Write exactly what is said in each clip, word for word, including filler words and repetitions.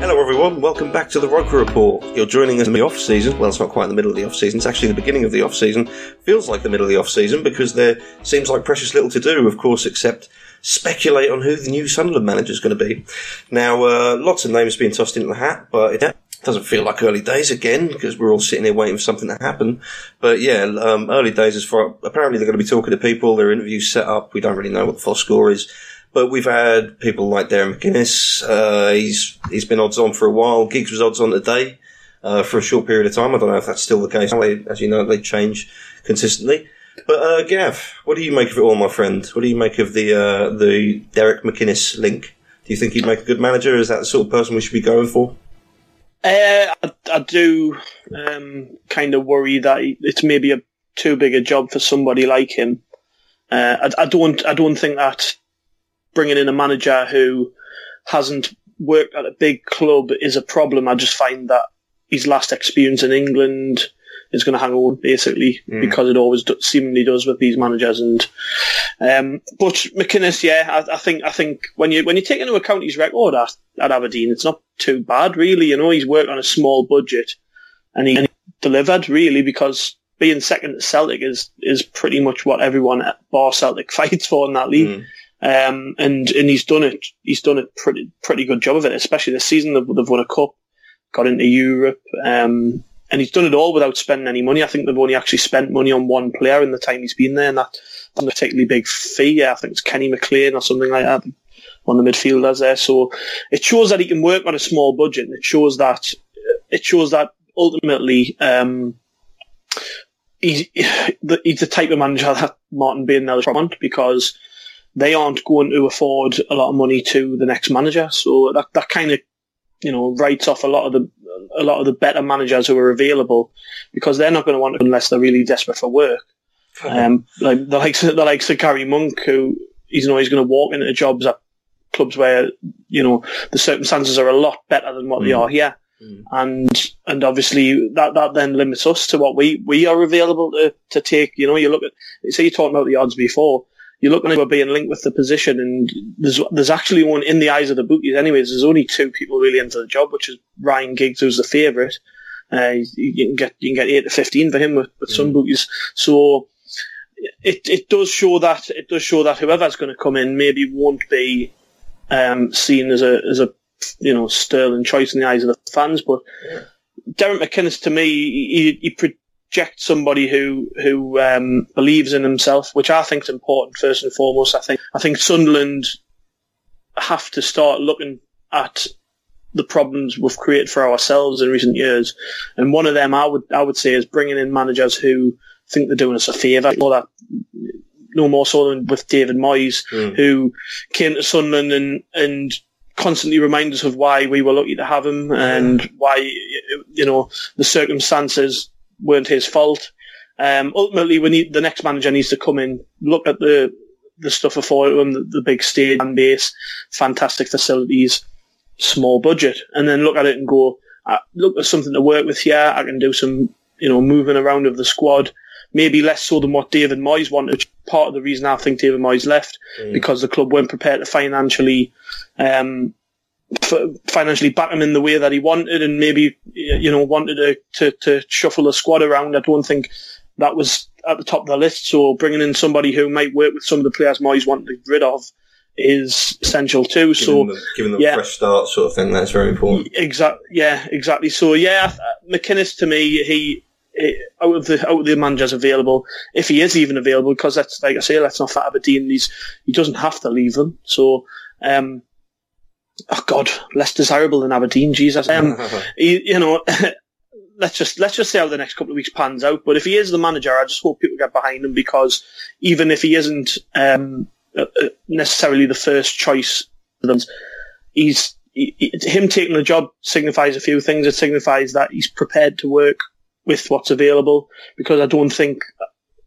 Hello everyone, welcome back to the Roker Report. You're joining us in the off-season. Well, it's not quite the middle of the off-season, it's actually the beginning of the off-season. Feels like the middle of the off-season because there seems like precious little to do, of course, except speculate on who the new Sunderland manager is going to be. Now, uh, lots of names being tossed into the hat, but it doesn't feel like early days again because we're all sitting here waiting for something to happen. But yeah, um, early days as far... Apparently they're going to be talking to people, their interviews set up, we don't really know what the full score is. But we've had people like Derek McInnes. Uh, he's he's been odds-on for a while. Giggs was odds-on today uh, for a short period of time. I don't know if that's still the case. They, as you know, they change consistently. But uh, Gav, what do you make of it all, my friend? What do you make of the uh, the Derek McInnes link? Do you think he'd make a good manager? Is that the sort of person we should be going for? Uh, I, I do um, kind of worry that it's maybe a too big a job for somebody like him. Uh, I, I don't. I don't think that. Bringing in a manager who hasn't worked at a big club is a problem. I just find that his last experience in England is going to hang on, basically, mm. because it always do- seemingly does with these managers. And um, but McInnes, yeah, I, I think I think when you when you take into account his record at, at Aberdeen, it's not too bad, really. You know, he's worked on a small budget and he, and he delivered, really, because being second to Celtic is is pretty much what everyone at bar Celtic fights for in that league. Mm. Um, and, and he's done it, he's done a pretty, pretty good job of it, especially this season. They've, they've won a cup, got into Europe, um, and he's done it all without spending any money. I think they've only actually spent money on one player in the time he's been there, and that, that's a particularly big fee. Yeah, I think it's Kenny McLean or something like that, one of the midfielders there. So it shows that he can work on a small budget, and it shows that, it shows that ultimately, um, he's, he's the type of manager that Martin Bain now is from, because they aren't going to afford a lot of money to the next manager, so that that kind of, you know, writes off a lot of the a lot of the better managers who are available, because they're not going to want it unless they're really desperate for work. Mm-hmm. Um, like the likes of, the likes of Gary Monk, who he's always going to walk into jobs at clubs where, you know, the circumstances are a lot better than what mm-hmm. they are here, mm-hmm. and and obviously that, that then limits us to what we, we are available to, to take. You know, you look at, say, you talked about the odds before. You're looking at being linked with the position, and there's there's actually one in the eyes of the bookies. Anyways, there's only two people really into the job, which is Ryan Giggs, who's the favourite. Uh, you can get you can get eight to fifteen for him with, with mm. some bookies. So it it does show that it does show that whoever's going to come in maybe won't be um, seen as a as a you know sterling choice in the eyes of the fans. But yeah. Derek McInnes, to me, he he. he Project somebody who who um, believes in himself, which I think is important first and foremost. I think I think Sunderland have to start looking at the problems we've created for ourselves in recent years, and one of them I would I would say is bringing in managers who think they're doing us a favour. That no more so than with David Moyes, mm. who came to Sunderland and and. Constantly remind us of why we were lucky to have him mm. and why, you know, the circumstances weren't his fault. Um, ultimately, we need, the next manager needs to come in, look at the the stuff afforded him, the, the big stage, fan base, fantastic facilities, small budget, and then look at it and go, look, there's something to work with here. I can do some, you know, moving around of the squad, maybe less so than what David Moyes wanted, which is part of the reason I think David Moyes left, mm. because the club weren't prepared to financially um, financially back him in the way that he wanted, and maybe, you know, wanted to, to, to shuffle the squad around. I don't think that was at the top of the list. So bringing in somebody who might work with some of the players Moyes wanted to get rid of is essential too. Giving so them, giving them yeah. a fresh start sort of thing, that's very important. Exactly. Yeah, exactly. So yeah, McInnes to me, he, he out of the out of the managers available, if he is even available, because that's like I say, that's not for Aberdeen. He's he doesn't have to leave them. So. Um, Oh God, less desirable than Aberdeen, Jesus. Um, he, you know, let's just let's just see how the next couple of weeks pans out. But if he is the manager, I just hope people get behind him, because even if he isn't um, necessarily the first choice for them, he's he, he, him taking the job signifies a few things. It signifies that he's prepared to work with what's available, because I don't think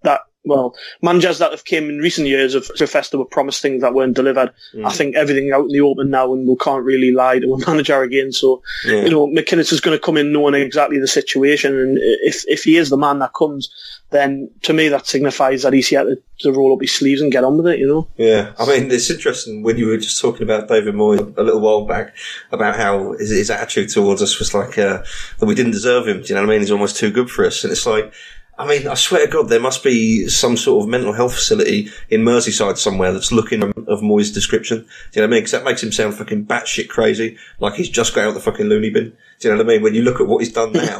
that. Well, managers that have came in recent years have professed they were promised things that weren't delivered. Mm. I think everything out in the open now, and we can't really lie to a manager again. So, yeah. you know, McInnes is going to come in knowing exactly the situation, and if if he is the man that comes, then to me that signifies that he's yet to, to roll up his sleeves and get on with it, you know? Yeah, I mean, it's interesting when you were just talking about David Moyes a little while back, about how his, his attitude towards us was like uh, that we didn't deserve him, do you know what I mean? He's almost too good for us, and it's like, I mean, I swear to God, there must be some sort of mental health facility in Merseyside somewhere that's looking of Moyes' description. Do you know what I mean? Because that makes him sound fucking batshit crazy, like he's just got out the fucking loony bin. Do you know what I mean? When you look at what he's done now,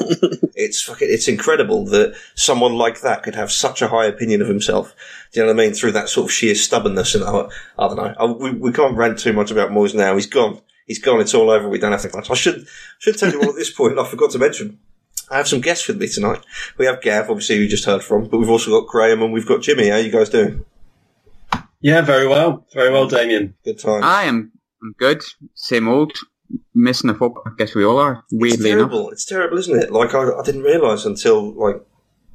it's fucking, it's incredible that someone like that could have such a high opinion of himself. Do you know what I mean? Through that sort of sheer stubbornness, and I, I don't know. I, we, we can't rant too much about Moyes now. He's gone. He's gone. It's all over. We don't have to. I should should tell you all at this point. I forgot to mention. I have some guests with me tonight. We have Gav, obviously, who you just heard from, but we've also got Graham and we've got Jimmy. How are you guys doing? Yeah, very well. Very well, Damien. Good time. I am I'm good. Same old. Missing the football. I guess we all are. Weirdly enough. It's terrible. It's terrible, isn't it? Like, I, I didn't realise until, like,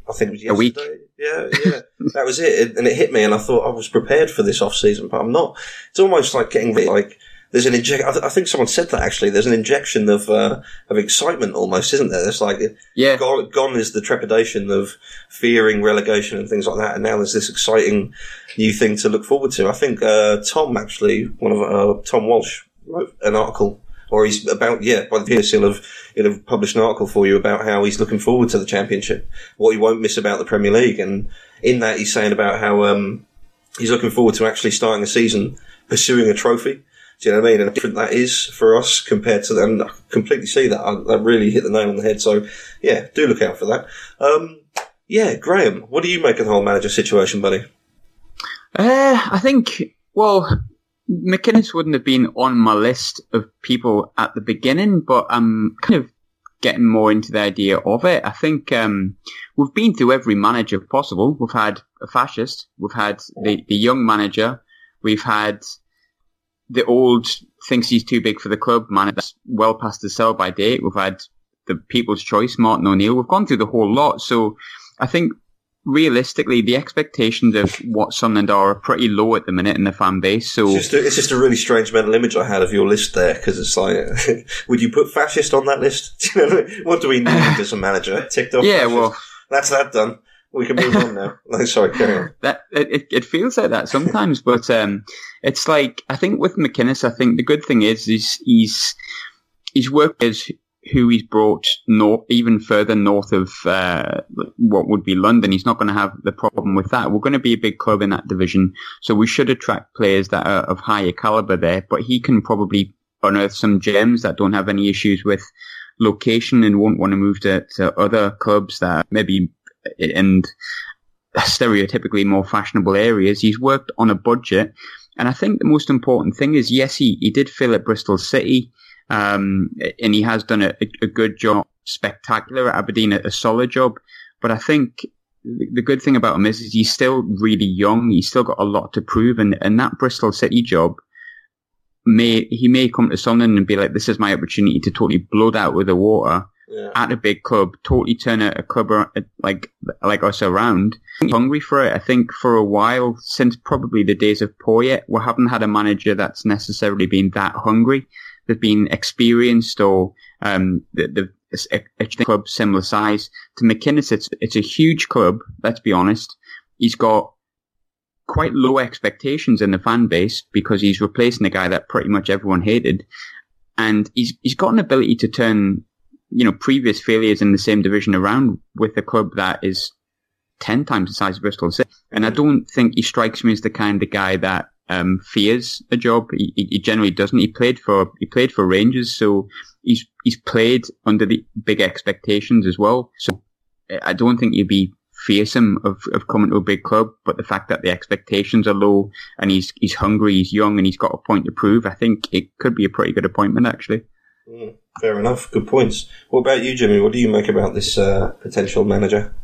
I think it was yesterday. A week. Yeah, yeah. That was it. And it hit me, and I thought I was prepared for this off-season, but I'm not. It's almost like getting rid of, like, There's an injection. I, th- I think someone said that actually. There's an injection of uh, of excitement, almost, isn't there? It's like yeah. gone, gone is the trepidation of fearing relegation and things like that, and now there's this exciting new thing to look forward to. I think uh, Tom actually, one of uh, Tom Walsh, wrote an article, or he's about yeah. By the P S, he'll have he'll have published an article for you about how he's looking forward to the Championship, what he won't miss about the Premier League, and in that he's saying about how um, he's looking forward to actually starting a season pursuing a trophy. Do you know what I mean? And how different that is for us compared to them. I completely see that. I, that really hit the nail on the head. So, yeah, do look out for that. Um, yeah, Graham, what do you make of the whole manager situation, buddy? Uh, I think, well, McInnes wouldn't have been on my list of people at the beginning, but I'm kind of getting more into the idea of it. I think um, we've been through every manager possible. We've had a fascist. We've had the, the young manager. We've had... The old thinks he's too big for the club, man. That's well past the sell-by date. We've had the people's choice, Martin O'Neill. We've gone through the whole lot. So I think realistically, the expectations of what Sunderland are are pretty low at the minute in the fan base. So it's just a, it's just a really strange mental image I had of your list there, because it's like, would you put fascist on that list? What do we need as a manager? Ticked off. Yeah, fascist. Well, that's that done. We can move on now. No, sorry, carry on. That, it, it feels like that sometimes, but um, it's like, I think with McInnes, I think the good thing is, is he's he's worked as who he's brought north, even further north of uh, what would be London. He's not going to have the problem with that. We're going to be a big club in that division, so we should attract players that are of higher calibre there, but he can probably unearth some gems that don't have any issues with location and won't want to move to, to other clubs that maybe... and stereotypically more fashionable areas. He's worked on a budget. And I think the most important thing is, yes, he, he did fill at Bristol City, um, and he has done a, a good job, spectacular at Aberdeen, a, a solid job. But I think the good thing about him is, is he's still really young. He's still got a lot to prove. And, and that Bristol City job, may he may come to Sunderland and be like, this is my opportunity to totally blow that with the water. Yeah. At a big club, totally turn a, a club around, like like us around. I'm hungry for it. I think for a while, since probably the days of Poyet, we haven't had a manager that's necessarily been that hungry. They've been experienced, or um, the the club similar size to McInnes. It's it's a huge club. Let's be honest. He's got quite low expectations in the fan base because he's replacing a guy that pretty much everyone hated. and he's he's got an ability to turn, you know, previous failures in the same division around with a club that is ten times the size of Bristol City. And I don't think he strikes me as the kind of guy that um, fears a job. He, he generally doesn't. He played for he played for Rangers, so he's he's played under the big expectations as well. So I don't think he'd be fearsome of, of coming to a big club, but the fact that the expectations are low and he's he's hungry, he's young, and he's got a point to prove, I think it could be a pretty good appointment, actually. Mm, fair enough. Good points. What about you, Jimmy? What do you make about this uh, potential manager?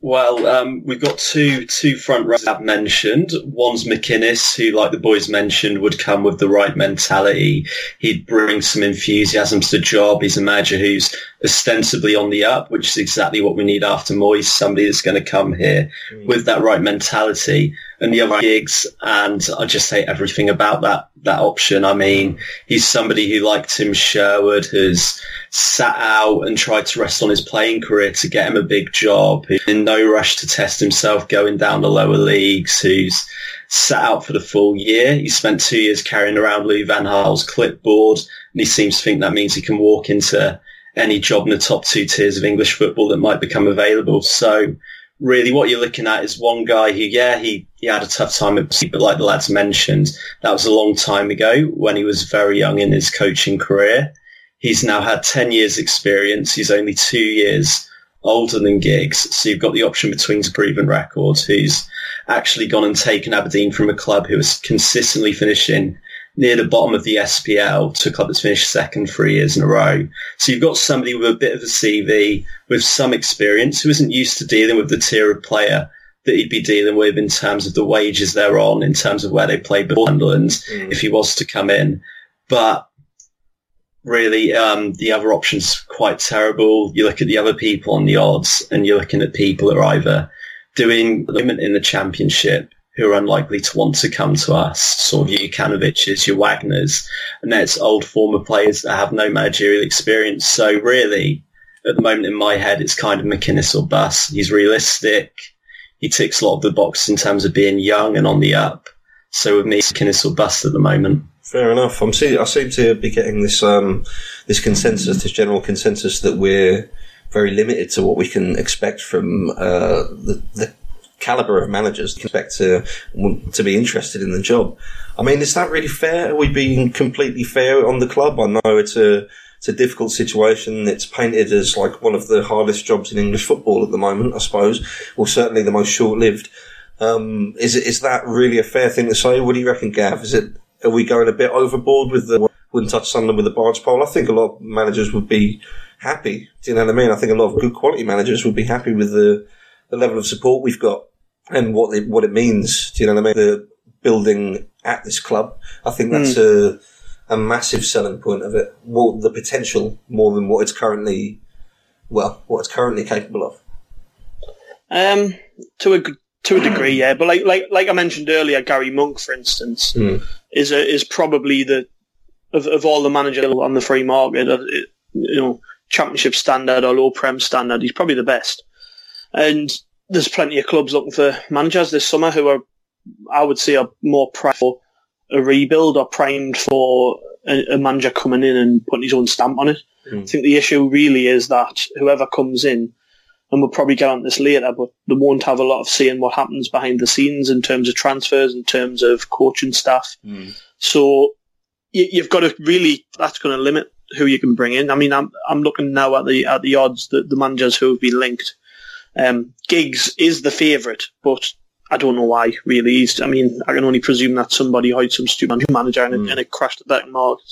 Well, um, we've got two two front runners I've mentioned. One's McInnes, who, like the boys mentioned, would come with the right mentality. He'd bring some enthusiasm to the job. He's a manager who's ostensibly on the up, which is exactly what we need after Moyes, somebody that's going to come here mm. with that right mentality. And the other Giggs, and I just hate everything about that that option. I mean, he's somebody who, like Tim Sherwood, has sat out and tried to rest on his playing career to get him a big job, who's in no rush to test himself going down the lower leagues, who's sat out for the full year. He spent two years carrying around Louis van Gaal's clipboard, and he seems to think that means he can walk into any job in the top two tiers of English football that might become available. So really, what you're looking at is one guy who, yeah, he, he had a tough time at Burnley, but like the lads mentioned, that was a long time ago when he was very young in his coaching career. He's now had ten years experience. He's only two years older than Giggs. So you've got the option between his proven records, who's actually gone and taken Aberdeen from a club who was consistently finishing near the bottom of the S P L to a club that's finished second three years in a row. So you've got somebody with a bit of a C V, with some experience, who isn't used to dealing with the tier of player that he'd be dealing with in terms of the wages they're on, in terms of where they play before Sunderland, mm. if he was to come in. But really, um, the other option's quite terrible. You look at the other people on the odds, and you're looking at people that are either doing in the Championship, who are unlikely to want to come to us, sort of your Ukanoviches, your Wagners, and that's old former players that have no managerial experience. So really, at the moment in my head, it's kind of McInnes or bust. He's realistic. He ticks a lot of the boxes in terms of being young and on the up. So with me, it's McInnes or bust at the moment. Fair enough. I'm see- I seem to be getting this um, this consensus, this general consensus that we're very limited to what we can expect from uh, the, the caliber of managers expect to to be interested in the job. I mean, is that really fair? Are we being completely fair on the club? I know it's a it's a difficult situation. It's painted as like one of the hardest jobs in English football at the moment, I suppose, or certainly the most short-lived. Um, is is that really a fair thing to say? What do you reckon, Gav? Is it are we going a bit overboard with the wouldn't touch Sunderland with a barge pole? I think a lot of managers would be happy. Do you know what I mean? I think a lot of good quality managers would be happy with the the level of support we've got and what it, what it means, do you know what I mean? The building at this club, I think that's mm. a, a massive selling point of it. Well, the potential more than what it's currently, well, what it's currently capable of. Um, to a to a degree, yeah. But like like like I mentioned earlier, Gary Monk, for instance, mm. is a, is probably the of, of all the managers on the free market, you know, Championship standard or low prem standard, he's probably the best. And there's plenty of clubs looking for managers this summer who are, I would say, are more primed for a rebuild or primed for a, a manager coming in and putting his own stamp on it. Mm. I think the issue really is that whoever comes in, and we'll probably get on this later, but they won't have a lot of say in what happens behind the scenes in terms of transfers, in terms of coaching staff. Mm. So you, you've got to really, that's going to limit who you can bring in. I mean, I'm I'm looking now at the at the odds that the managers who have been linked. Um, Giggs is the favourite, but I don't know why, really. He's, I mean, I can only presume that somebody hired some stupid manager and, mm. it, and it crashed the betting market.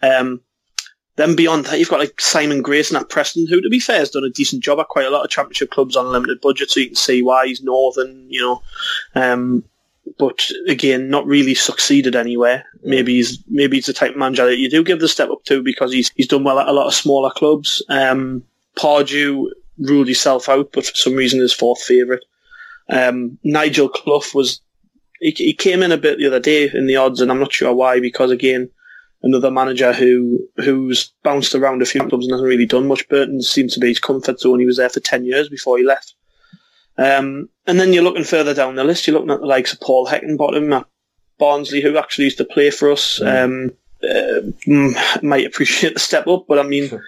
Um, then beyond that, you've got like Simon Grayson at Preston, who, to be fair, has done a decent job at quite a lot of Championship clubs on a limited budget, so you can see why he's northern, you know. Um, but again, not really succeeded anywhere. Maybe he's maybe he's the type of manager that you do give the step up to because he's he's done well at a lot of smaller clubs. Um, Pardew ruled himself out, but for some reason his fourth favourite. Um, Nigel Clough was he, he came in a bit the other day in the odds, and I'm not sure why, because again, another manager who who's bounced around a few clubs and hasn't really done much. Burton seems to be his comfort zone. He was there for ten years before he left. Um, and then you're looking further down the list. You're looking at the likes of Paul Heckenbottom at Barnsley, who actually used to play for us. Mm. Um, uh, might appreciate the step up, but I mean, sure.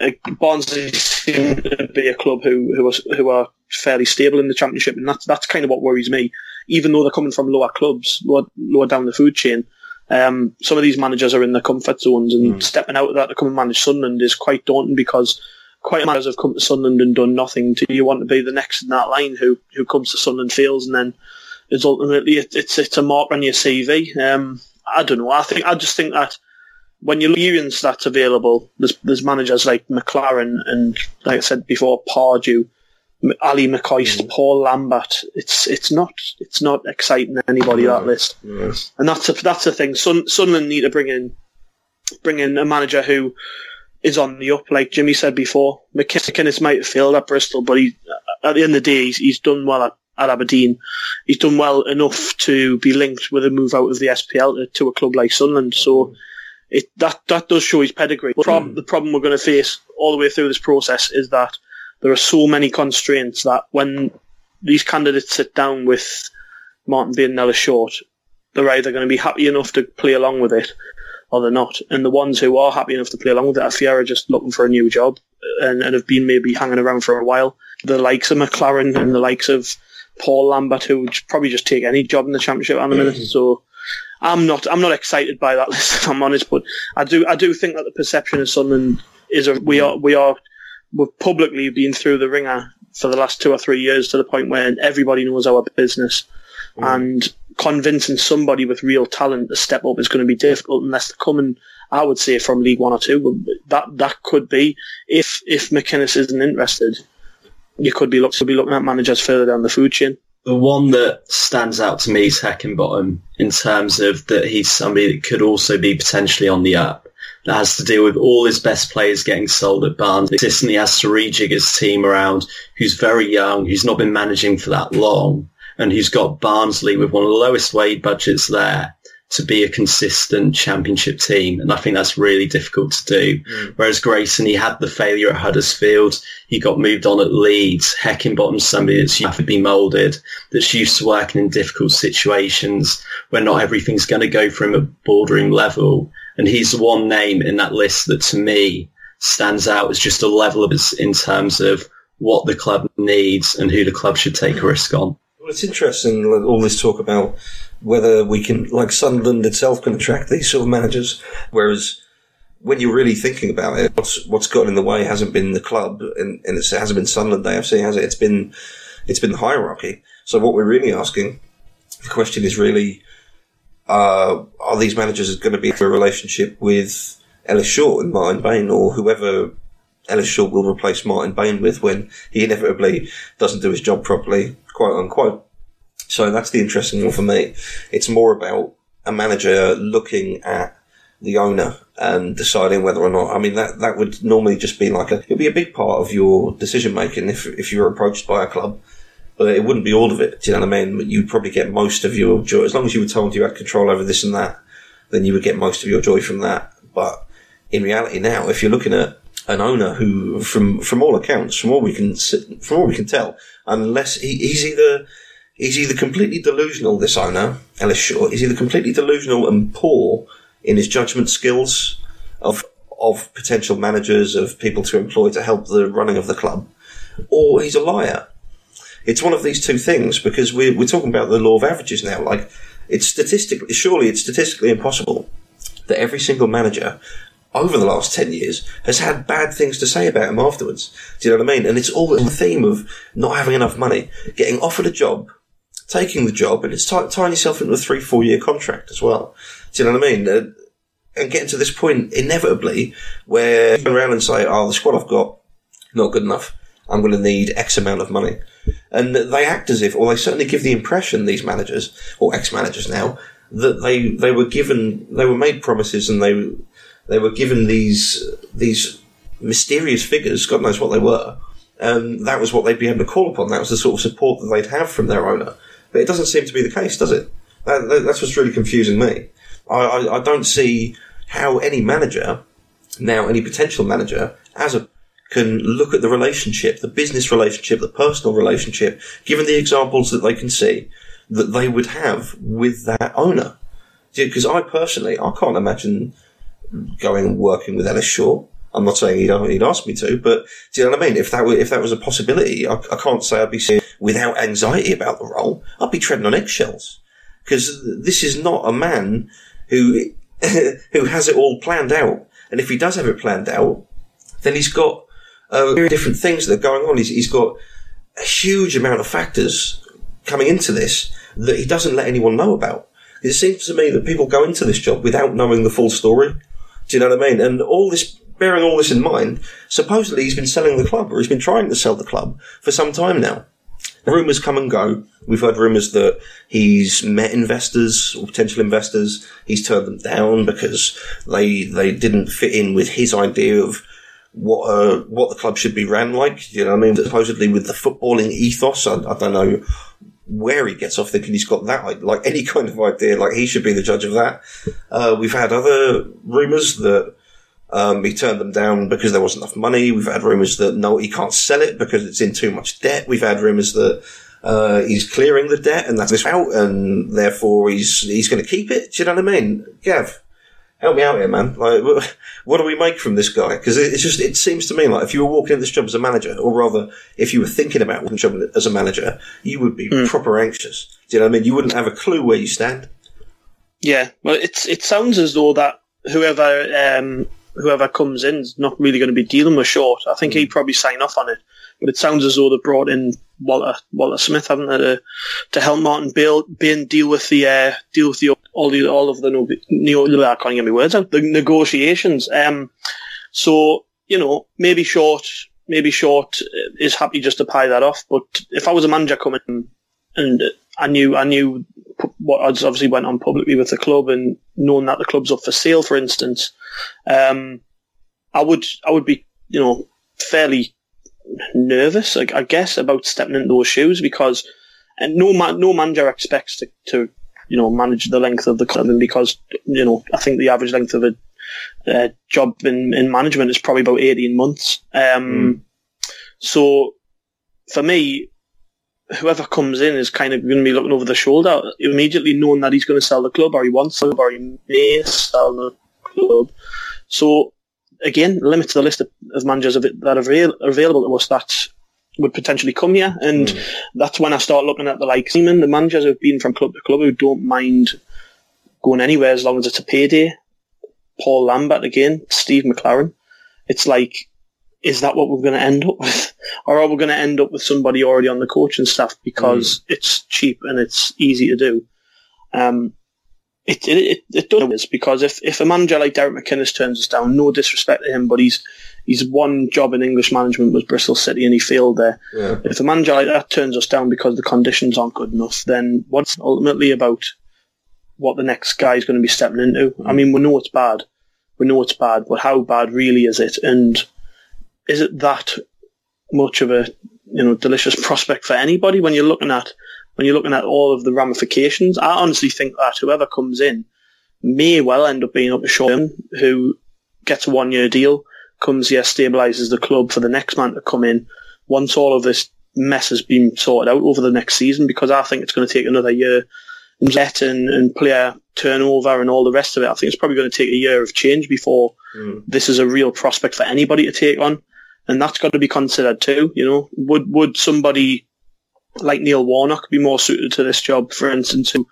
uh, Barnsley seem to be a club who who are, who are fairly stable in the Championship, and that's that's kind of what worries me. Even though they're coming from lower clubs, lower, lower down the food chain, um, some of these managers are in their comfort zones, and mm. stepping out of that to come and manage Sunderland is quite daunting, because quite a managers have come to Sunderland and done nothing. Do you want to be the next in that line who who comes to Sunderland, fails, and then is ultimately it, it's it's a mark on your C V? Um, I don't know. I think I just think that when you're experience that's available, there's there's managers like McLaren and, like I said before, Pardew, Ali McCoist, mm. Paul Lambert. It's it's not it's not exciting anybody, mm. that list, mm. and that's a, that's the thing. Sun, Sunderland need to bring in bring in a manager who is on the up, like Jimmy said before. McInnes might have failed at Bristol, but he, at the end of the day, he's, he's done well at, at Aberdeen. He's done well enough to be linked with a move out of the S P L to, to a club like Sunderland. So it that that does show his pedigree. The problem, mm. the problem we're going to face all the way through this process is that there are so many constraints that when these candidates sit down with Martin Bain and Nella Short, they're either going to be happy enough to play along with it or they're not. And the ones who are happy enough to play along with it, I fear, are just looking for a new job and, and have been maybe hanging around for a while. The likes of McLaren and the likes of Paul Lambert, who would probably just take any job in the Championship at the minute. So I'm not I'm not excited by that list, if I'm honest, but I do I do think that the perception of Sunderland is a, we are we are we've publicly been through the ringer for the last two or three years to the point where everybody knows our business. Mm. And convincing somebody with real talent to step up is going to be difficult unless they're coming, I would say, from League One or Two. That that could be, if if McInnes isn't interested, you could be, look, could be looking at managers further down the food chain. The one that stands out to me is Heckenbottom, in terms of that he's somebody that could also be potentially on the up. That has to deal with all his best players getting sold at Barnsley. Consistently has to rejig his team around, who's very young, who's not been managing for that long, and who's got Barnsley with one of the lowest wage budgets there to be a consistent Championship team. And I think that's really difficult to do. Mm. Whereas Grayson, he had the failure at Huddersfield. He got moved on at Leeds. Heckenbottom's somebody that's used to be moulded, that's used to working in difficult situations where not everything's going to go for him at boardroom level. And he's the one name in that list that, to me, stands out as just a level of in terms of what the club needs and who the club should take a risk on. Well, it's interesting, like, all this talk about whether we can, like Sunderland itself, can attract these sort of managers. Whereas when you're really thinking about it, what's what's gotten in the way hasn't been the club, and, and it hasn't been Sunderland A F C, has it? It's been it's been hierarchy. So what we're really asking, the question is really, Uh, are these managers going to be in a relationship with Ellis Short and Martin Bain, or whoever Ellis Short will replace Martin Bain with when he inevitably doesn't do his job properly, quote unquote? So that's the interesting one for me. It's more about a manager looking at the owner and deciding whether or not, I mean, that, that would normally just be like a, it'd be a big part of your decision making if, if you were approached by a club. But it wouldn't be all of it, do you know what I mean? You'd probably get most of your joy. As long as you were told you had control over this and that, then you would get most of your joy from that. But in reality now, if you're looking at an owner who, from, from all accounts, from all we can from all we can tell, unless he, he's either he's either completely delusional, this owner, Ellis Short, he's either completely delusional and poor in his judgment skills of of potential managers, of people to employ to help the running of the club, or he's a liar. It's one of these two things, because we're, we're talking about the law of averages now. Like, it's statistically, surely it's statistically impossible that every single manager over the last ten years has had bad things to say about him afterwards. Do you know what I mean? And it's all the theme of not having enough money, getting offered a job, taking the job, and it's t- tying yourself into a three, four year contract as well. Do you know what I mean? Uh, and getting to this point inevitably where you go around and say, oh, the squad I've got, not good enough. I'm going to need X amount of money. And they act as if, or they certainly give the impression, these managers, or ex-managers now, that they, they were given, they were made promises, and they they were given these these mysterious figures, God knows what they were, and that was what they'd be able to call upon. That was the sort of support that they'd have from their owner. But it doesn't seem to be the case, does it? That, that, that's what's really confusing me. I, I, I don't see how any manager, now any potential manager, as a can look at the relationship, the business relationship, the personal relationship, given the examples that they can see, that they would have with that owner. Because I personally, I can't imagine going and working with Ellis Shaw. I'm not saying he'd, he'd asked me to, but do you know what I mean? If that were, if that was a possibility, I, I can't say I'd be seeing without anxiety about the role. I'd be treading on eggshells because this is not a man who who has it all planned out. And if he does have it planned out, then he's got uh, different things that are going on. He's, he's got a huge amount of factors coming into this that he doesn't let anyone know about. It seems to me that people go into this job without knowing the full story. Do you know what I mean? And all this... Bearing all this in mind, supposedly he's been selling the club, or he's been trying to sell the club for some time now. Rumours come and go. We've heard rumours that he's met investors or potential investors. He's turned them down because they they didn't fit in with his idea of what uh, what the club should be ran like. You know what I mean? Supposedly with the footballing ethos, I, I don't know where he gets off thinking he's got that, like any kind of idea. Like he should be the judge of that. Uh, we've had other rumours that. Um, he turned them down because there wasn't enough money. We've had rumours that, no, he can't sell it because it's in too much debt. We've had rumours that uh, he's clearing the debt and that's this out, and therefore he's he's going to keep it. Do you know what I mean? Gav, help me out here, man. Like, what do we make from this guy? Because it's just it seems to me like if you were walking into this job as a manager, or rather, if you were thinking about walking into this job as a manager, you would be mm. proper anxious. Do you know what I mean? You wouldn't have a clue where you stand. Yeah, well, it's it sounds as though that whoever... Um whoever comes in is not really going to be dealing with Short. I think he'd probably sign off on it. But it sounds as though they brought in Walter Walter Smith, haven't they, to, to help Martin Bain deal with the uh, deal with the all the all of the no, no, I can't get my words out the negotiations. Um, so you know maybe Short maybe Short is happy just to pie that off. But if I was a manager coming in and I knew I knew what odds obviously went on publicly with the club and knowing that the club's up for sale, for instance. Um, I would, I would be, you know, fairly nervous, I, I guess, about stepping into those shoes because, and no man, no manager expects to, to, you know, manage the length of the club, and because, you know, I think the average length of a uh, job in, in management is probably about eighteen months. Um, mm. So, for me, whoever comes in is kind of going to be looking over the shoulder immediately, knowing that he's going to sell the club, or he wants to, or he may sell the club. So, again, limits the list of, of managers that are available to us that would potentially come here. And mm. that's when I start looking at the like Seaman, the managers who've been from club to club who don't mind going anywhere as long as it's a payday. Paul Lambert again, Steve McLaren. It's like, is that what we're going to end up with? Or are we going to end up with somebody already on the coaching staff because mm. it's cheap and it's easy to do? Um, It it it, it does is because if, if a manager like Derek McInnes turns us down, no disrespect to him, but he's he's one job in English management was Bristol City and he failed there. Yeah. If a manager like that turns us down because the conditions aren't good enough, then what's ultimately about what the next guy is going to be stepping into? Mm. I mean, we know it's bad, we know it's bad, but how bad really is it? And is it that much of a you know delicious prospect for anybody when you're looking at? When you're looking at all of the ramifications, I honestly think that whoever comes in may well end up being up to Short, who gets a one-year deal, comes here, stabilises the club for the next man to come in once all of this mess has been sorted out over the next season, because I think it's going to take another year in debt and, and player turnover and all the rest of it. I think it's probably going to take a year of change before mm. this is a real prospect for anybody to take on, and that's got to be considered too. You know, would would somebody... like Neil Warnock be more suited to this job, for instance, who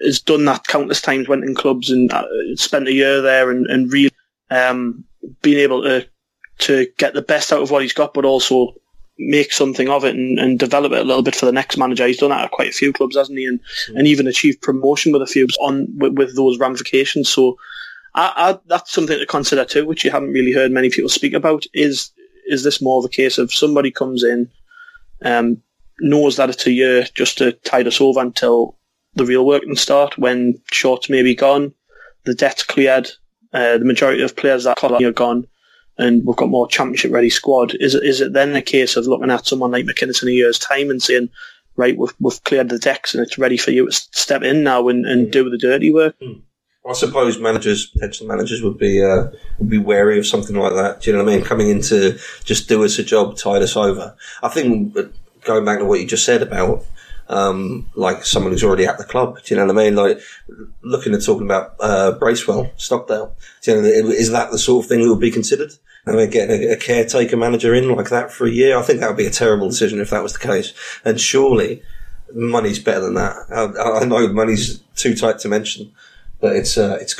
has done that countless times, went in clubs and spent a year there and, and really um, being able to to get the best out of what he's got, but also make something of it and, and develop it a little bit for the next manager. He's done that at quite a few clubs, hasn't he? And mm. and even achieved promotion with a few on with, with those ramifications. So I, I, that's something to consider too, which you haven't really heard many people speak about. Is is this more of a case of somebody comes in, um, knows that it's a year just to tide us over until the real work can start, when Short's maybe gone, the debt's cleared, uh, the majority of players that are gone, and we've got more championship-ready squad. Is it, is it then a case of looking at someone like McInnes in a year's time and saying, right, we've, we've cleared the decks and it's ready for you to step in now and, and mm. do the dirty work? Mm. I suppose managers, potential managers, would be uh, would be wary of something like that. Do you know what I mean? Coming in to just do us a job, tide us over. I think... Going back to what you just said about um, like someone who's already at the club. Do you know what I mean? Like looking and talking about uh, Bracewell, Stockdale. Do you know, is that the sort of thing that would be considered? I mean, getting a, a caretaker manager in like that for a year, I think that would be a terrible decision if that was the case. And surely money's better than that. I, I know money's too tight to mention, but it's uh, it's.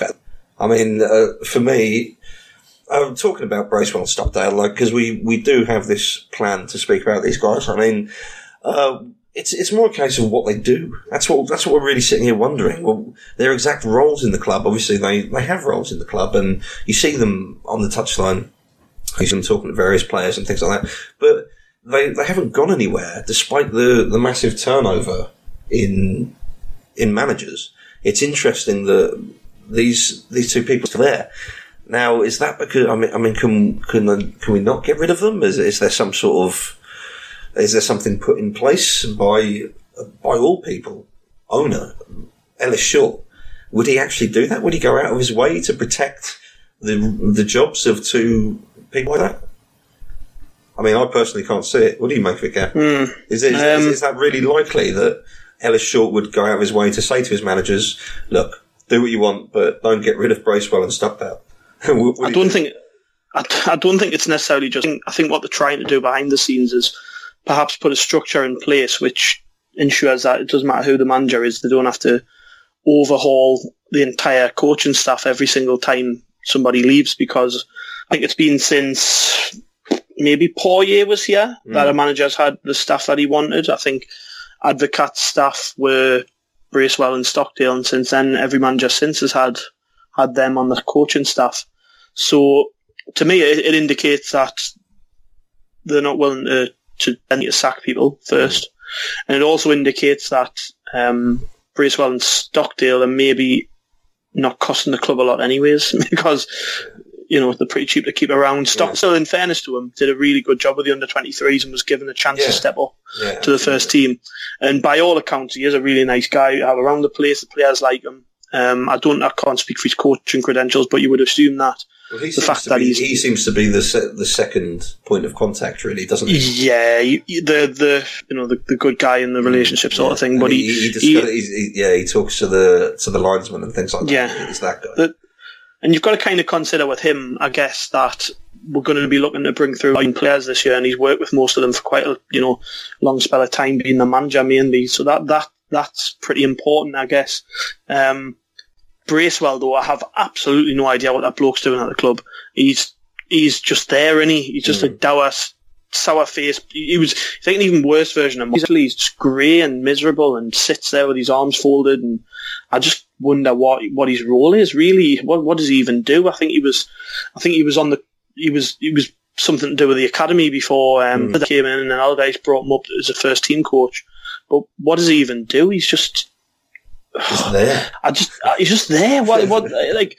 I mean, uh, for me, I'm talking about Bracewell and Stockdale, like, because we, we do have this plan to speak about these guys. I mean, uh, it's it's more a case of what they do. That's what that's what we're really sitting here wondering. Well, their exact roles in the club. Obviously, they, they have roles in the club, and you see them on the touchline. You see them talking to various players and things like that. But they they haven't gone anywhere, despite the, the massive turnover in in managers. It's interesting that these these two people are there. Now, is that because, I mean, I mean, can can can we not get rid of them? Is is there some sort of, is there something put in place by by all people? Owner Ellis Short, would he actually do that? Would he go out of his way to protect the the jobs of two people like that? I mean, I personally can't see it. What do you make of it, Gav? Mm, is, it, um, is, is that really likely that Ellis Short would go out of his way to say to his managers, "Look, do what you want, but don't get rid of Bracewell and Stockdale"? What, what I do don't think, think I, I don't think it's necessarily just. I think what they're trying to do behind the scenes is perhaps put a structure in place which ensures that it doesn't matter who the manager is, they don't have to overhaul the entire coaching staff every single time somebody leaves. Because I think it's been since maybe Poirier was here mm. that a manager's had the staff that he wanted. I think Advocat's staff were Bracewell and Stockdale, and since then every manager since has had. had them on the coaching staff. So to me, it, it indicates that they're not willing to, to, to sack people first. And it also indicates that um, Bracewell and Stockdale are maybe not costing the club a lot anyways, because, you know, they're pretty cheap to keep around. Stockdale, yeah. In fairness to him, did a really good job with the under twenty-threes and was given a chance yeah. to step up yeah, to the first team. And by all accounts, he is a really nice guy out around the place. The players like him. Um, I don't. I can't speak for his coaching credentials, but you would assume that well, the fact that be, he's, he seems to be the se- the second point of contact, really, doesn't he? Yeah, you, the the you know the, the good guy in the relationship sort yeah. of thing. And but he, he, he, he, he yeah he talks to the to the linesman and things like that. Yeah, he's that guy. The, and you've got to kind of consider with him, I guess, that we're going to be looking to bring through nine players this year, and he's worked with most of them for quite a you know long spell of time being the manager mainly. So that that. That's pretty important, I guess. Um, Bracewell, though, I have absolutely no idea what that bloke's doing at the club. He's he's just there, isn't he? He's just mm. a dour, sour face. He was, I think, an even worse version of him. He's just grey and miserable and sits there with his arms folded. And I just wonder what what his role is really. What what does he even do? I think he was, I think he was on the he was he was something to do with the academy before um, mm. they came in, and Allardyce brought him up as a first team coach. But what does he even do? He's just, just there. I just he's just there. What what like?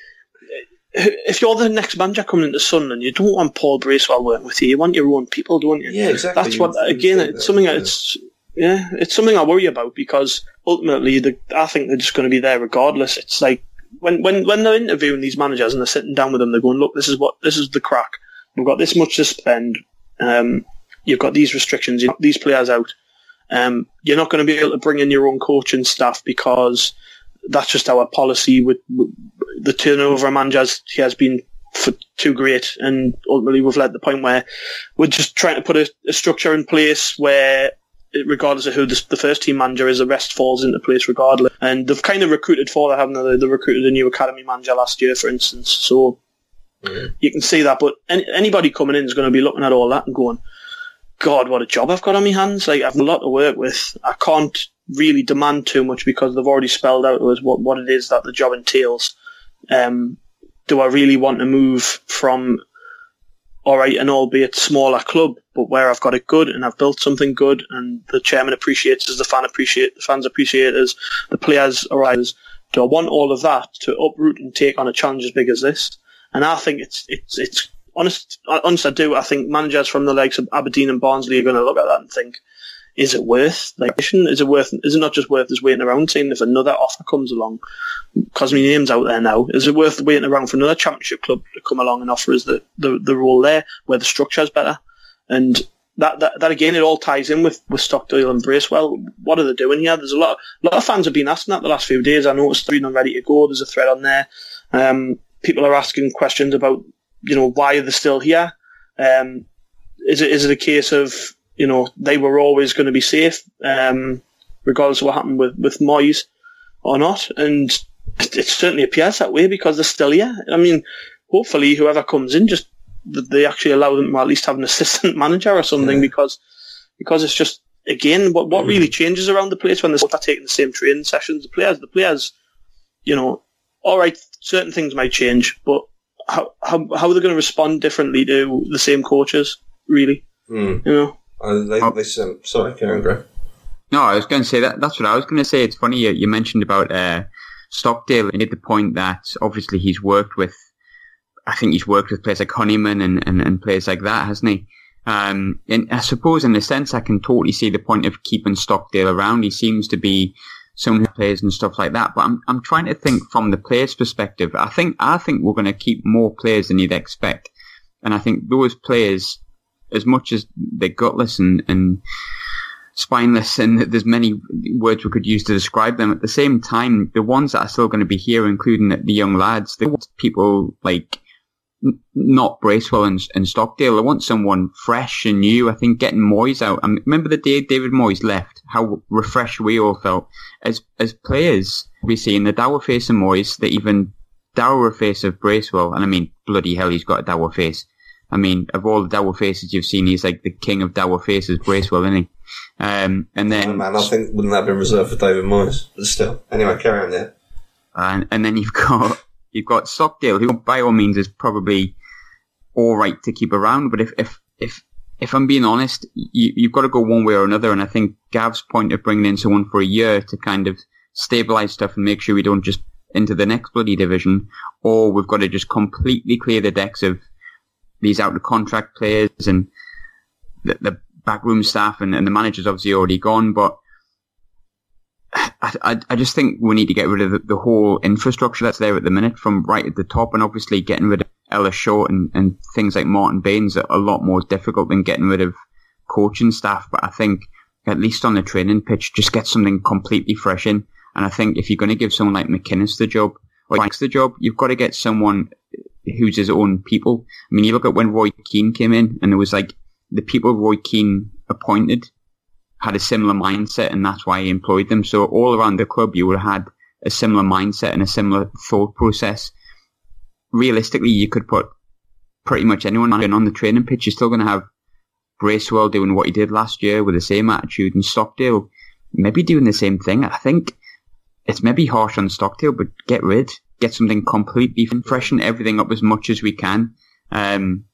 If you're the next manager coming into Sunderland, you don't want Paul Bracewell working with you. You want your own people, don't you? Yeah, exactly. That's you what again. It's that, something. Yeah. It's yeah. It's something I worry about because ultimately, the, I think they're just going to be there regardless. It's like when when when they're interviewing these managers and they're sitting down with them, they're going, "Look, this is what this is the crack. We've got this much to spend. Um, you've got these restrictions. You've got these players out." Um, you're not going to be able to bring in your own coaching staff because that's just our policy. With, with the turnover of managers, he has been for too great, and ultimately we've led the point where we're just trying to put a, a structure in place where, regardless of who the, the first team manager is, the rest falls into place regardless. And they've kind of recruited for that, haven't they? They recruited a new academy manager last year, for instance. So yeah. You can see that. But any, anybody coming in is going to be looking at all that and going, God, what a job I've got on my hands. Like, I've a lot to work with. I can't really demand too much because they've already spelled out to us what, what it is that the job entails. Um, do I really want to move from, all right, an albeit smaller club, but where I've got it good and I've built something good and the chairman appreciates us, the, fan appreciate, the fans appreciate us, the players are right. Do I want all of that to uproot and take on a challenge as big as this? And I think it's it's it's... Honest, honest, I do. I think managers from the likes of Aberdeen and Barnsley are going to look at that and think, "Is it worth? Like, is it worth? Is it not just worth us waiting around, seeing if another offer comes along? Because my name's out there now. Is it worth waiting around for another Championship club to come along and offer us the, the, the role there, where the structure's better?" And that, that, that again, it all ties in with, with Stockdale and Bracewell. What are they doing here? There's a lot, of, a lot of fans have been asking that the last few days. I noticed reading on Ready to Go, there's a thread on there. Um, people are asking questions about, you know, why are they still here? Um, is it is it a case of, you know, they were always going to be safe, um, regardless of what happened with, with Moyes or not? And it, it certainly appears that way because they're still here. I mean, hopefully whoever comes in, just they actually allow them to at least have an assistant manager or something, yeah. because because it's just, again, what what mm. really changes around the place when they're taking the same training sessions? The players, the players, you know, all right, certain things might change, but how how, how are they going to respond differently to the same coaches, really? Mm. You know? Uh, they, they, um, sorry, Karen Gray. No, I was going to say that. That's what I was going to say. It's funny you, you mentioned about uh, Stockdale and made the point that obviously he's worked with, I think he's worked with players like Honeyman and, and, and players like that, hasn't he? Um, and I suppose in a sense I can totally see the point of keeping Stockdale around. He seems to be some players and stuff like that. But I'm I'm trying to think from the players' perspective. I think I think we're going to keep more players than you'd expect. And I think those players, as much as they're gutless and, and spineless, and there's many words we could use to describe them, at the same time, the ones that are still going to be here, including the young lads, they want people like n- not Bracewell and, and Stockdale. They want someone fresh and new. I think getting Moyes out. I remember the day David Moyes left, how refreshed we all felt. As as players, we see in the dour face of Moyes, the even dourer face of Bracewell. And I mean, bloody hell, he's got a dour face. I mean, of all the dour faces you've seen, he's like the king of dour faces, Bracewell, isn't he? Um, and then, oh, man, I think wouldn't that have been reserved for David Moyes? But still, anyway, carry on there. And, and then you've got you've got Stockdale, who by all means is probably all right to keep around. But if if if, if I'm being honest, you, you've got to go one way or another. And I think Gav's point of bringing in someone for a year to kind of stabilise stuff and make sure we don't just into the next bloody division, or we've got to just completely clear the decks of these out of contract players and the, the backroom staff, and, and the manager's obviously already gone. But I, I, I just think we need to get rid of the, the whole infrastructure that's there at the minute, from right at the top, and obviously getting rid of Ella Short and, and things like Martin Bain's a lot more difficult than getting rid of coaching staff. But I think at least on the training pitch, just get something completely fresh in. And I think if you're going to give someone like McInnes the job or Banks the job, you've got to get someone who's his own people. I mean, you look at when Roy Keane came in, and it was like the people Roy Keane appointed had a similar mindset, and that's why he employed them. So all around the club, you would have had a similar mindset and a similar thought process. Realistically, you could put pretty much anyone on the training pitch. You're still going to have Bracewell doing what he did last year with the same attitude, and Stockdale maybe doing the same thing. I think it's maybe harsh on Stockdale, but get rid. Get something completely fresh and everything up as much as we can. Um,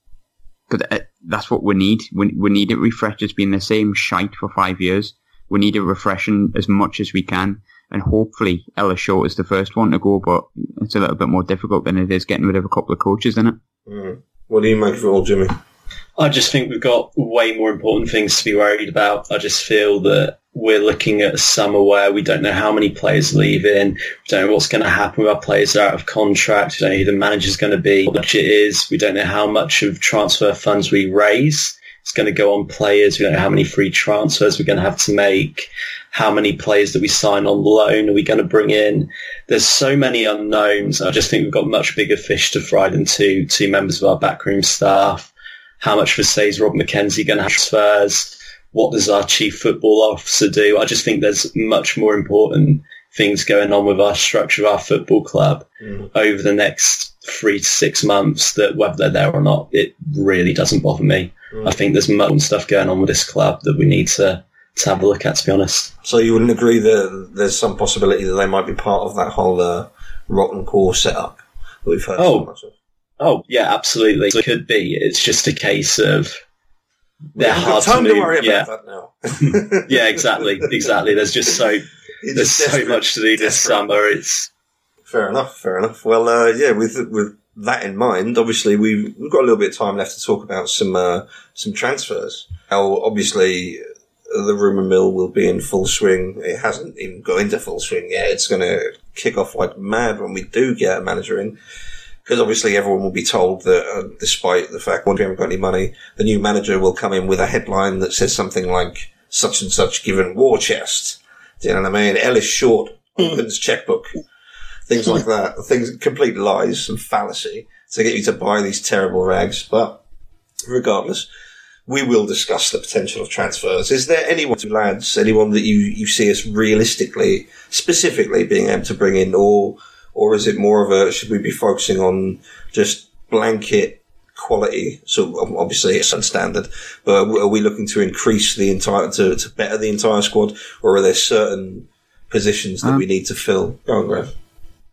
because uh, that's what we need. We, we need it refreshed. It's been the same shite for five years. We need it refreshing as much as we can. And hopefully Ella Short is the first one to go, but it's a little bit more difficult than it is getting rid of a couple of coaches, isn't it? Mm. What do you make of it all, Jimmy? I just think we've got way more important things to be worried about. I just feel that we're looking at a summer where we don't know how many players leave in. We don't know what's going to happen with our players that are out of contract. We don't know who the manager's going to be, what budget is. We don't know how much of transfer funds we raise. It's going to go on players. We don't know how many free transfers we're going to have to make, how many players that we sign on loan are we going to bring in. There's so many unknowns. I just think we've got much bigger fish to fry than two, two members of our backroom staff. How much for say is Rob McKenzie going to have transfers? What does our chief football officer do? I just think there's much more important things going on with our structure of our football club mm. over the next three to six months that whether they're there or not, it really doesn't bother me. Mm. I think there's much stuff going on with this club that we need to, to have a look at, to be honest. So you wouldn't agree that there's some possibility that they might be part of that whole uh, rotten core setup that we've heard oh. so much of? Oh, yeah, absolutely. It could be. It's just a case of... They're hard time to, move. to worry about yeah. that now. yeah, exactly, exactly. There's just so it's there's so much to do this summer. It's fair enough, fair enough. Well, uh, yeah, with with that in mind, obviously we've we've got a little bit of time left to talk about some uh, some transfers. Now, obviously, the rumour mill will be in full swing. It hasn't even got into full swing yet. It's going to kick off like mad when we do get a manager in. because obviously everyone will be told that uh, despite the fact we haven't got any money, the new manager will come in with a headline that says something like such and such given war chest. Do you know what I mean? Ellis Short opens checkbook. Things like that. Things, complete lies and fallacy to get you to buy these terrible rags. But regardless, we will discuss the potential of transfers. Is there anyone, lads, anyone that you, you see us realistically, specifically being able to bring in, or or is it more of a, should we be focusing on just blanket quality? So obviously it's unstandard, but are we looking to increase the entire, to, to better the entire squad, or are there certain positions that um, we need to fill? Go on, Graham.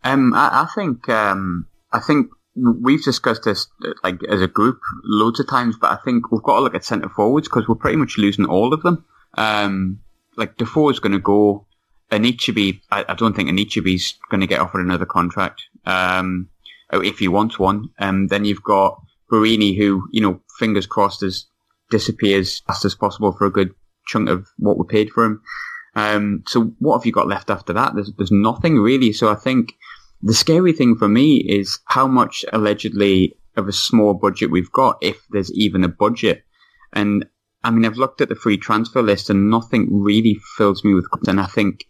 Um, I, I think, um, I think we've discussed this like as a group loads of times, but I think we've got to look at centre forwards because we're pretty much losing all of them. Um, like Defoe is going to go, Anichibi, I, I don't think Anichibi's going to get offered another contract. Um, if he wants one, um, then you've got Barini, who, you know, fingers crossed, is disappears as fast as possible for a good chunk of what we paid for him. Um, so what have you got left after that? There's, there's nothing really. So I think the scary thing for me is how much allegedly of a small budget we've got, if there's even a budget. And I mean, I've looked at the free transfer list and nothing really fills me with confidence. And I think,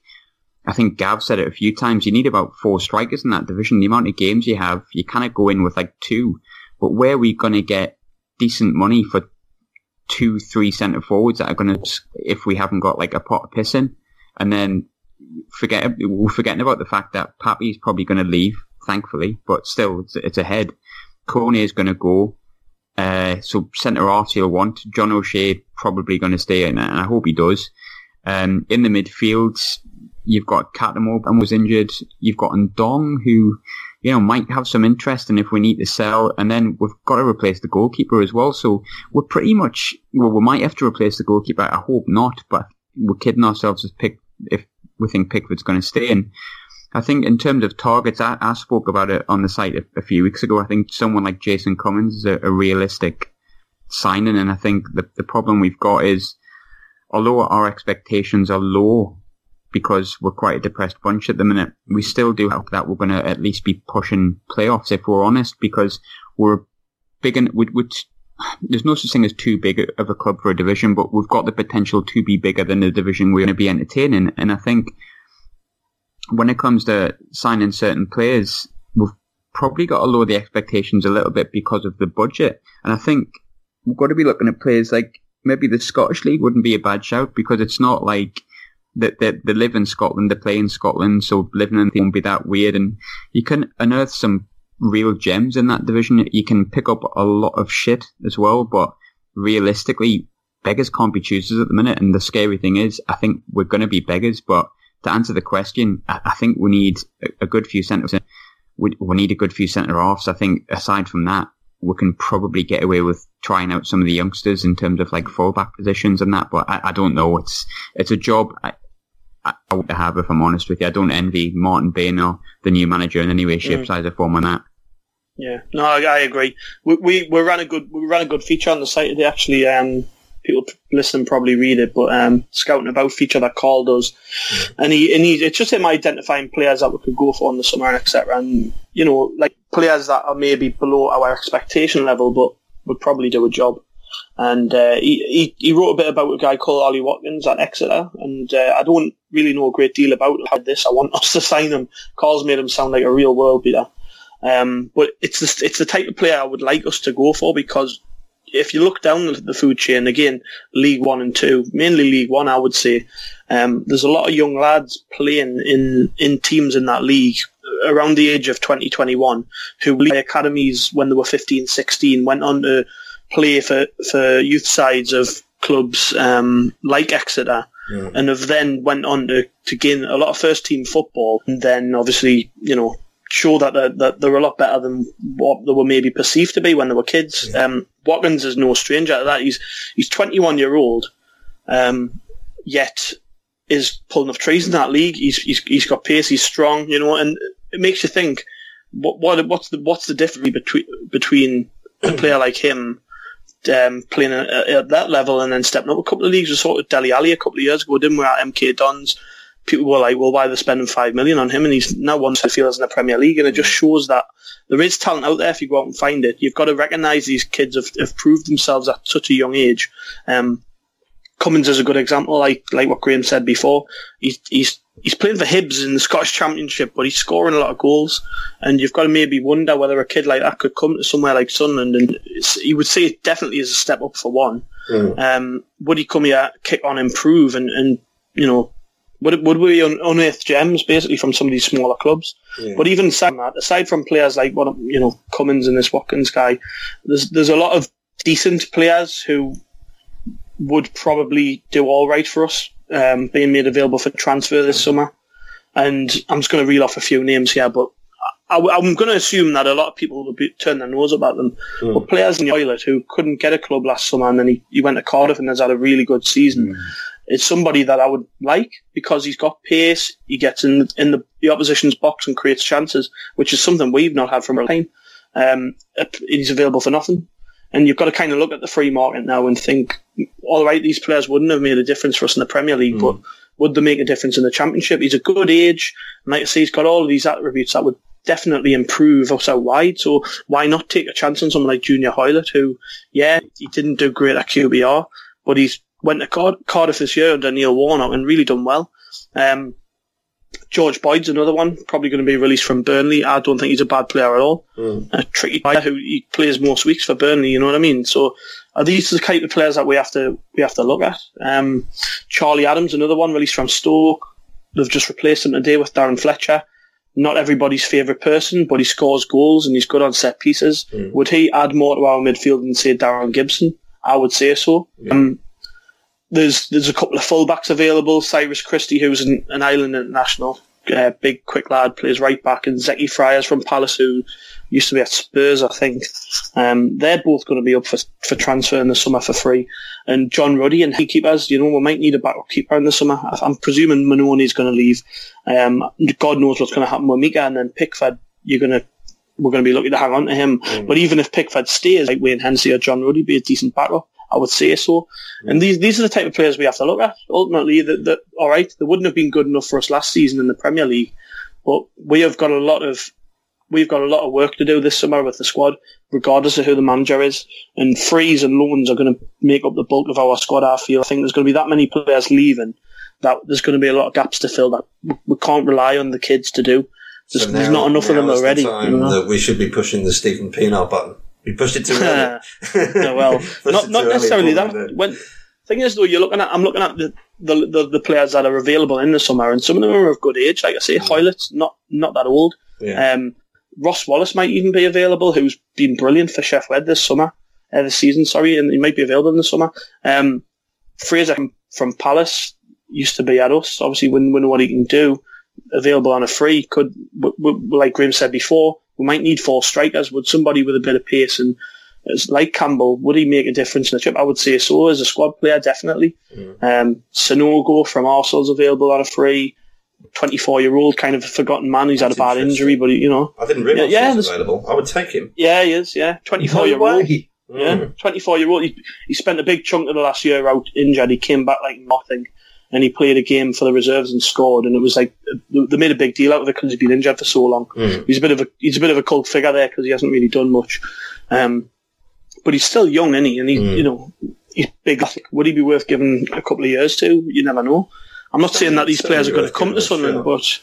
I think Gav said it a few times, you need about four strikers in that division. The amount of games you have, you kind of go in with like two, but where are we going to get decent money for two, three centre forwards that are going to, if we haven't got like a pot of piss in? And then forget, we're forgetting about the fact that Pappy's probably going to leave, thankfully, but still, it's, it's ahead. Kone is going to go. Uh, so centre half you'll want. John O'Shea probably going to stay in, and I hope he does. Um, in the midfield, you've got Catamore, and was injured. You've got Ndong, who, you know, might have some interest in if we need to sell. And then we've got to replace the goalkeeper as well. So we're pretty much, well, we might have to replace the goalkeeper. I hope not, but we're kidding ourselves if, Pick, if we think Pickford's going to stay in. I think in terms of targets, I, I spoke about it on the site a, a few weeks ago. I think someone like Jason Cummings is a, a realistic signing. And I think the, the problem we've got is, although our expectations are low, because we're quite a depressed bunch at the minute, we still do hope that we're going to at least be pushing playoffs, if we're honest, because we're big and we, we, there's no such thing as too big of a club for a division, but we've got the potential to be bigger than the division we're going to be entertaining. And I think when it comes to signing certain players, we've probably got to lower the expectations a little bit because of the budget. And I think we've got to be looking at players like, maybe the Scottish League wouldn't be a bad shout, because it's not like, That they, they live in Scotland, they play in Scotland, so living in won't be that weird. And you can unearth some real gems in that division. You can pick up a lot of shit as well, but realistically, beggars can't be choosers at the minute. And the scary thing is, I think we're going to be beggars. But to answer the question, I, I think we need a, a good few centre. We, we need a good few centre halves. I think aside from that, we can probably get away with trying out some of the youngsters in terms of like fullback positions and that. But I, I don't know. It's it's a job. I, I want to have, if I'm honest with you. I don't envy Martin Bain or the new manager in any way, shape, mm. size, or form on that. Yeah, no, I, I agree. We, we we ran a good we ran a good feature on the site today. Actually, um, people listening probably read it, but um, scouting about feature that Carl does, mm. and he and he it's just him identifying players that we could go for on the summer and et cetera. And you know, like players that are maybe below our expectation level, but would probably do a job. And uh, he, he he wrote a bit about a guy called Ollie Watkins at Exeter, and uh, I don't really know a great deal about how this. I want us to sign him. Carl's made him sound like a real world beater, um, but it's the, it's the type of player I would like us to go for, because if you look down the food chain again, League One and Two, mainly League One, I would say um, there's a lot of young lads playing in in teams in that league around the age of twenty, twenty-one, who leave academies when they were fifteen, sixteen, went on to play for, for youth sides of clubs um, like Exeter, yeah. and have then went on to, to gain a lot of first-team football, and then obviously, you know, show that they're, that they're a lot better than what they were maybe perceived to be when they were kids. Yeah. Um, Watkins is no stranger to that. He's he's twenty-one-year-old, um, yet is pulling off trees in that league. He's, he's He's got pace, he's strong, you know, and it makes you think, what what what's the what's the difference between, between a player like him Um, playing at, at that level and then stepping up a couple of leagues? We sort of Dele Alli a couple of years ago, didn't we, at M K Dons? people were like, well, why are they spending five million on him? And he's now one of the midfielders in the Premier League, and it just shows that there is talent out there if you go out and find it. You've got to recognise these kids have, have proved themselves at such a young age. Um, Cummings is a good example, like like what Graham said before. He's he's he's playing for Hibs in the Scottish Championship, but he's scoring a lot of goals. And you've got to maybe wonder whether a kid like that could come to somewhere like Sunderland, and you would say it definitely is a step up for one. Mm. Um, would he come here, kick on, improve, and, and you know, would would we unearth gems basically from some of these smaller clubs? Yeah. But even aside from that, aside from players like what you know Cummings and this Watkins guy, there's there's a lot of decent players who would probably do all right for us, um, being made available for transfer this summer. And I'm just going to reel off a few names here, but I, I'm going to assume that a lot of people will be, turn their nose about them. Mm. But players in Hoylett who couldn't get a club last summer, and then he, he went to Cardiff and has had a really good season. Mm. It's somebody that I would like because he's got pace, he gets in, in the, the opposition's box and creates chances, which is something we've not had from our time. Um, he's available for nothing. And you've got to kind of look at the free market now and think, all right, these players wouldn't have made a difference for us in the Premier League, mm. but would they make a difference in the Championship? He's a good age, and like I say, he's got all of these attributes that would definitely improve us out wide, so why not take a chance on someone like Junior Hoylett, who, yeah, he didn't do great at Q B R, but he's went to Card- Cardiff this year under Neil Warnock and really done well. Um, George Boyd's another one, probably going to be released from Burnley. I don't think he's a bad player at all. Mm. A tricky player who he plays most weeks for Burnley, you know what I mean? So are these the type of players that we have to we have to look at? Um, Charlie Adams, another one, released from Stoke. They've just replaced him today with Darren Fletcher. Not everybody's favourite person, but he scores goals and he's good on set pieces. Mm. Would he add more to our midfield than, say, Darren Gibson? I would say so. Yeah. Um, There's there's a couple of fullbacks available. Cyrus Christie, who's an, an Ireland international, uh, big quick lad, plays right back, and Zeki Fryers from Palace, who used to be at Spurs, I think. Um, they're both going to be up for for transfer in the summer for free. And John Ruddy and keepers, you know, we might need a backup keeper in the summer. I'm presuming Manone's going to leave. Um, God knows what's going to happen with Mika, and then Pickford. You're going to we're going to be lucky to hang on to him. Mm. But even if Pickford stays, like Wayne Hennessy or John Ruddy, be a decent backup. I would say so. And these these are the type of players we have to look at. Ultimately, that, that all right, they wouldn't have been good enough for us last season in the Premier League, but we have got a lot of we've got a lot of work to do this summer with the squad, regardless of who the manager is. And frees and loans are going to make up the bulk of our squad, I feel. I think there's going to be that many players leaving that there's going to be a lot of gaps to fill that we can't rely on the kids to do. There's, so now, there's not enough of them already. The time you know? That we should be pushing the Stephen Pienaar button. We pushed it too early. no, well, not, not necessarily that. When, thing is, though, you're looking at I'm looking at the, the, the, the players that are available in the summer, and some of them are of good age. Like I say, yeah. Hoylett's not not that old. Yeah. Um, Ross Wallace might even be available, who's been brilliant for Chef Wed this summer, uh, this season. Sorry, and he might be available in the summer. Um, Fraser from Palace used to be at us. Obviously, we know what he can do. Available on a free, could w- w- like Graham said before. We might need four strikers. Would somebody with a bit of pace and like Campbell, would he make a difference in the trip? I would say so. As a squad player, definitely. Mm. Um, Sanogo from Arsenal's available on a free. twenty-four-year-old, kind of a forgotten man. He's That's had a bad injury, but you know, I didn't realise yeah, yeah, he was available. I would take him. Yeah, he is. Yeah, twenty-four-year-old. No yeah, twenty-four-year-old. He, he spent a big chunk of the last year out injured. He came back like nothing. And he played a game for the reserves and scored, and it was like they made a big deal out of it because he'd been injured for so long. Mm. He's a bit of a he's a bit of a cult figure there because he hasn't really done much, um, but he's still young, isn't he? And he, mm. you know, he's big. Would he be worth giving a couple of years to? You never know. I'm not saying that these players are going to come to Sunderland, but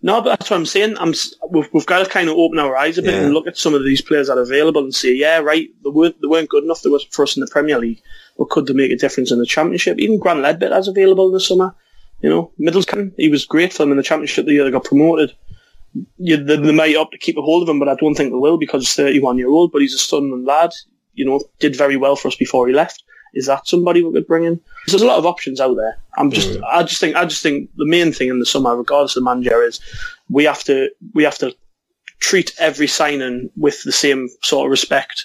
no, but that's what I'm saying. I'm we've, we've got to kind of open our eyes a bit yeah. and look at some of these players that are available and say, yeah, right, they weren't they weren't good enough for us in the Premier League. Or could they make a difference in the Championship? Even Grant Ledbetter's available in the summer. You know, Middleton, he was great for them in the Championship the year they got promoted. You, they, they might opt to keep a hold of him, but I don't think they will because he's thirty-one-year-old, but he's a Sunderland lad. You know, did very well for us before he left. Is that somebody we could bring in? There's a lot of options out there. I'm just, mm. I just think, I just think the main thing in the summer, regardless of the manager, is we have to, we have to treat every signing with the same sort of respect.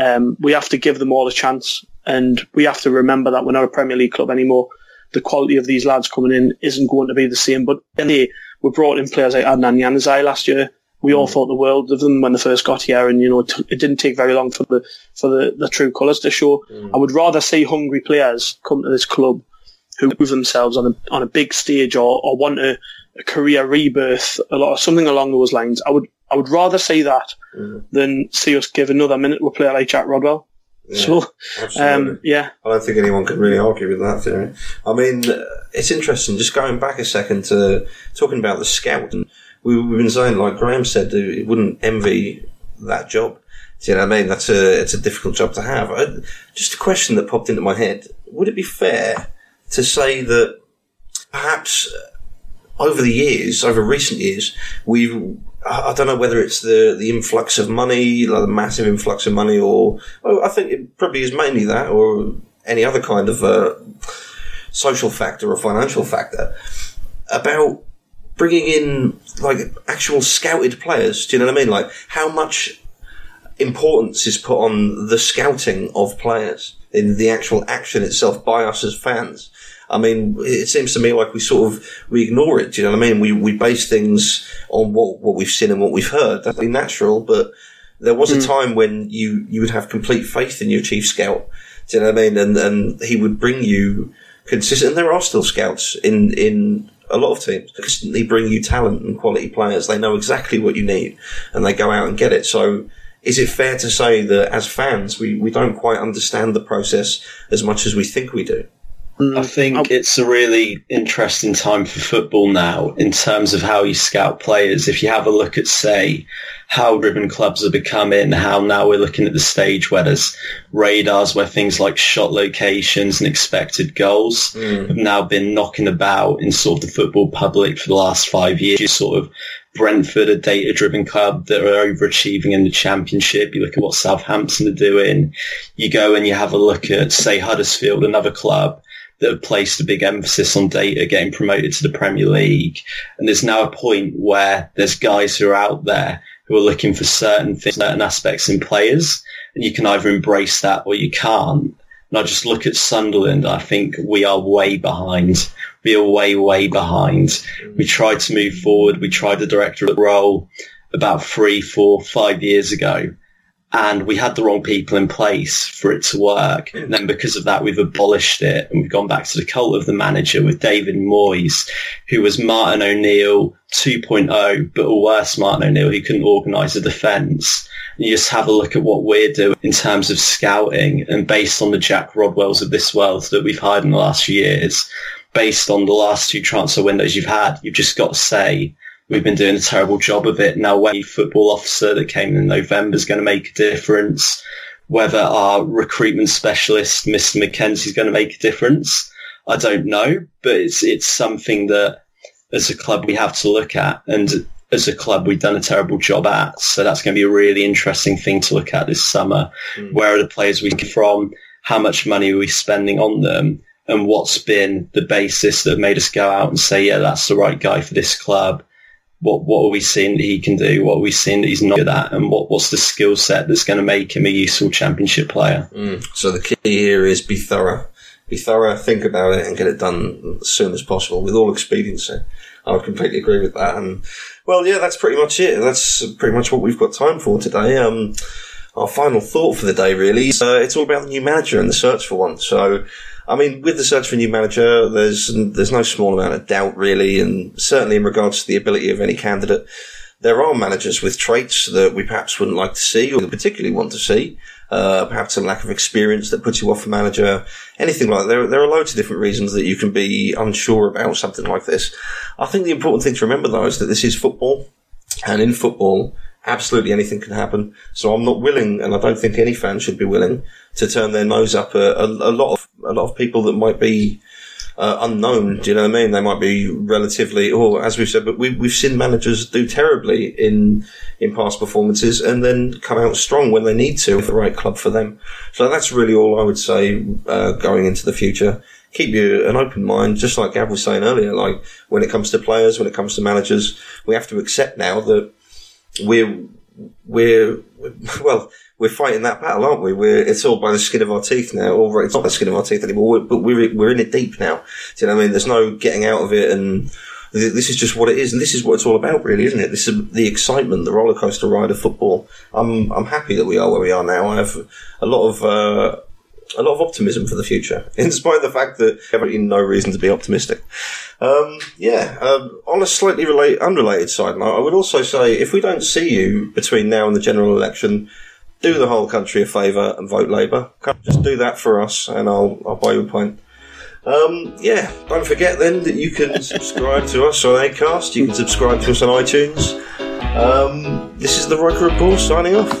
Um, we have to give them all a chance. And we have to remember that we're not a Premier League club anymore. The quality of these lads coming in isn't going to be the same. But anyway, we brought in players like Adnan Januzaj last year. We mm. all thought the world of them when they first got here. And, you know, t- it didn't take very long for the for the, the true colours to show. Mm. I would rather see hungry players come to this club who prove themselves on a, on a big stage or, or want a, a career rebirth, a lot of something along those lines. I would I would rather say that mm. than see us give another minute to a player like Jack Rodwell. Yeah, so, um, yeah. I don't think anyone could really argue with that theory. I mean, it's interesting, just going back a second to talking about the scout. And we, we've been saying, like Graham said, he wouldn't envy that job. Do you know what I mean? That's a, it's a difficult job to have. I, just a question that popped into my head. Would it be fair to say that perhaps over the years, over recent years, we've... I don't know whether it's the, the influx of money, like the massive influx of money, or well, I think it probably is mainly that, or any other kind of uh, social factor or financial factor, about bringing in like actual scouted players. Do you know what I mean? Like how much importance is put on the scouting of players in the actual action itself by us as fans. I mean, it seems to me like we sort of, we ignore it, do you know what I mean? We we base things on what, what we've seen and what we've heard. That's natural, but there was mm. a time when you, you would have complete faith in your chief scout, do you know what I mean? And and he would bring you consistent, and there are still scouts in, in a lot of teams, consistently bring you talent and quality players. They know exactly what you need, and they go out and get it, so... Is it fair to say that as fans, we, we don't quite understand the process as much as we think we do? I think it's a really interesting time for football now in terms of how you scout players. If you have a look at, say, how ribbon clubs are becoming, how now we're looking at the stage where there's radars, where things like shot locations and expected goals mm. have now been knocking about in sort of the football public for the last five years. You sort of Brentford, a data-driven club that are overachieving in the Championship. You look at what Southampton are doing. You go and you have a look at, say, Huddersfield, another club that have placed a big emphasis on data, getting promoted to the Premier League. And there's now a point where there's guys who are out there who are looking for certain things, certain aspects in players, and you can either embrace that or you can't. And I just look at Sunderland. I think we are way behind. We are way, way behind. We tried to move forward. We tried the directorate role about three, four, five years ago. And we had the wrong people in place for it to work. And then because of that, we've abolished it. And we've gone back to the cult of the manager with David Moyes, who was Martin O'Neill two point oh, but a worse Martin O'Neill who couldn't organise a defence. And you just have a look at what we're doing in terms of scouting. And based on the Jack Rodwells of this world that we've hired in the last few years, based on the last two transfer windows you've had, you've just got to say, we've been doing a terrible job of it. Now, when a football officer that came in November is going to make a difference, whether our recruitment specialist, Mister McKenzie, is going to make a difference, I don't know. But it's it's something that, as a club, we have to look at. And as a club, we've done a terrible job at. So that's going to be a really interesting thing to look at this summer. Mm. Where are the players we come from? How much money are we spending on them? And what's been the basis that made us go out and say, yeah, that's the right guy for this club? What what are we seeing that he can do? What are we seeing that he's not good at? And what, what's the skill set that's going to make him a useful Championship player? Mm. So the key here is be thorough. Be thorough, think about it, and get it done as soon as possible with all expediency. I would completely agree with that. And well, yeah, that's pretty much it. That's pretty much what we've got time for today. Um, our final thought for the day, really, is uh, it's all about the new manager and the search for one. So, I mean, with the search for a new manager, there's there's no small amount of doubt, really, and certainly in regards to the ability of any candidate. There are managers with traits that we perhaps wouldn't like to see or particularly want to see, uh, perhaps a lack of experience that puts you off a manager, anything like that. There, there are loads of different reasons that you can be unsure about something like this. I think the important thing to remember, though, is that this is football, and in football, absolutely anything can happen. So I'm not willing, and I don't think any fan should be willing, to turn their nose up a, a, a lot of a lot of people that might be uh, unknown. Do you know what I mean? They might be relatively, or as we've said, but we, we've seen managers do terribly in in past performances and then come out strong when they need to with the right club for them. So that's really all I would say uh, going into the future. Keep you an open mind, just like Gav was saying earlier. Like when it comes to players, when it comes to managers, we have to accept now that we're we're well. We're fighting that battle, aren't we? We're, it's all by the skin of our teeth now. Or it's not the skin of our teeth anymore, but we're, we're in it deep now. Do you know what I mean? There's no getting out of it, and this is just what it is, and this is what it's all about, really, isn't it? This is the excitement, the roller coaster ride of football. I'm I'm happy that we are where we are now. I have a lot of uh, a lot of optimism for the future, in spite of the fact that Aberdeen no reason to be optimistic. Um, yeah, um, on a slightly relate, unrelated side note, I would also say, if we don't see you between now and the general election, do the whole country a favour and vote Labour. Just do that for us, and I'll, I'll buy you a pint. Um, yeah, don't forget then that you can subscribe to us on Acast, you can subscribe to us on iTunes. Um, this is the Roker Report signing off.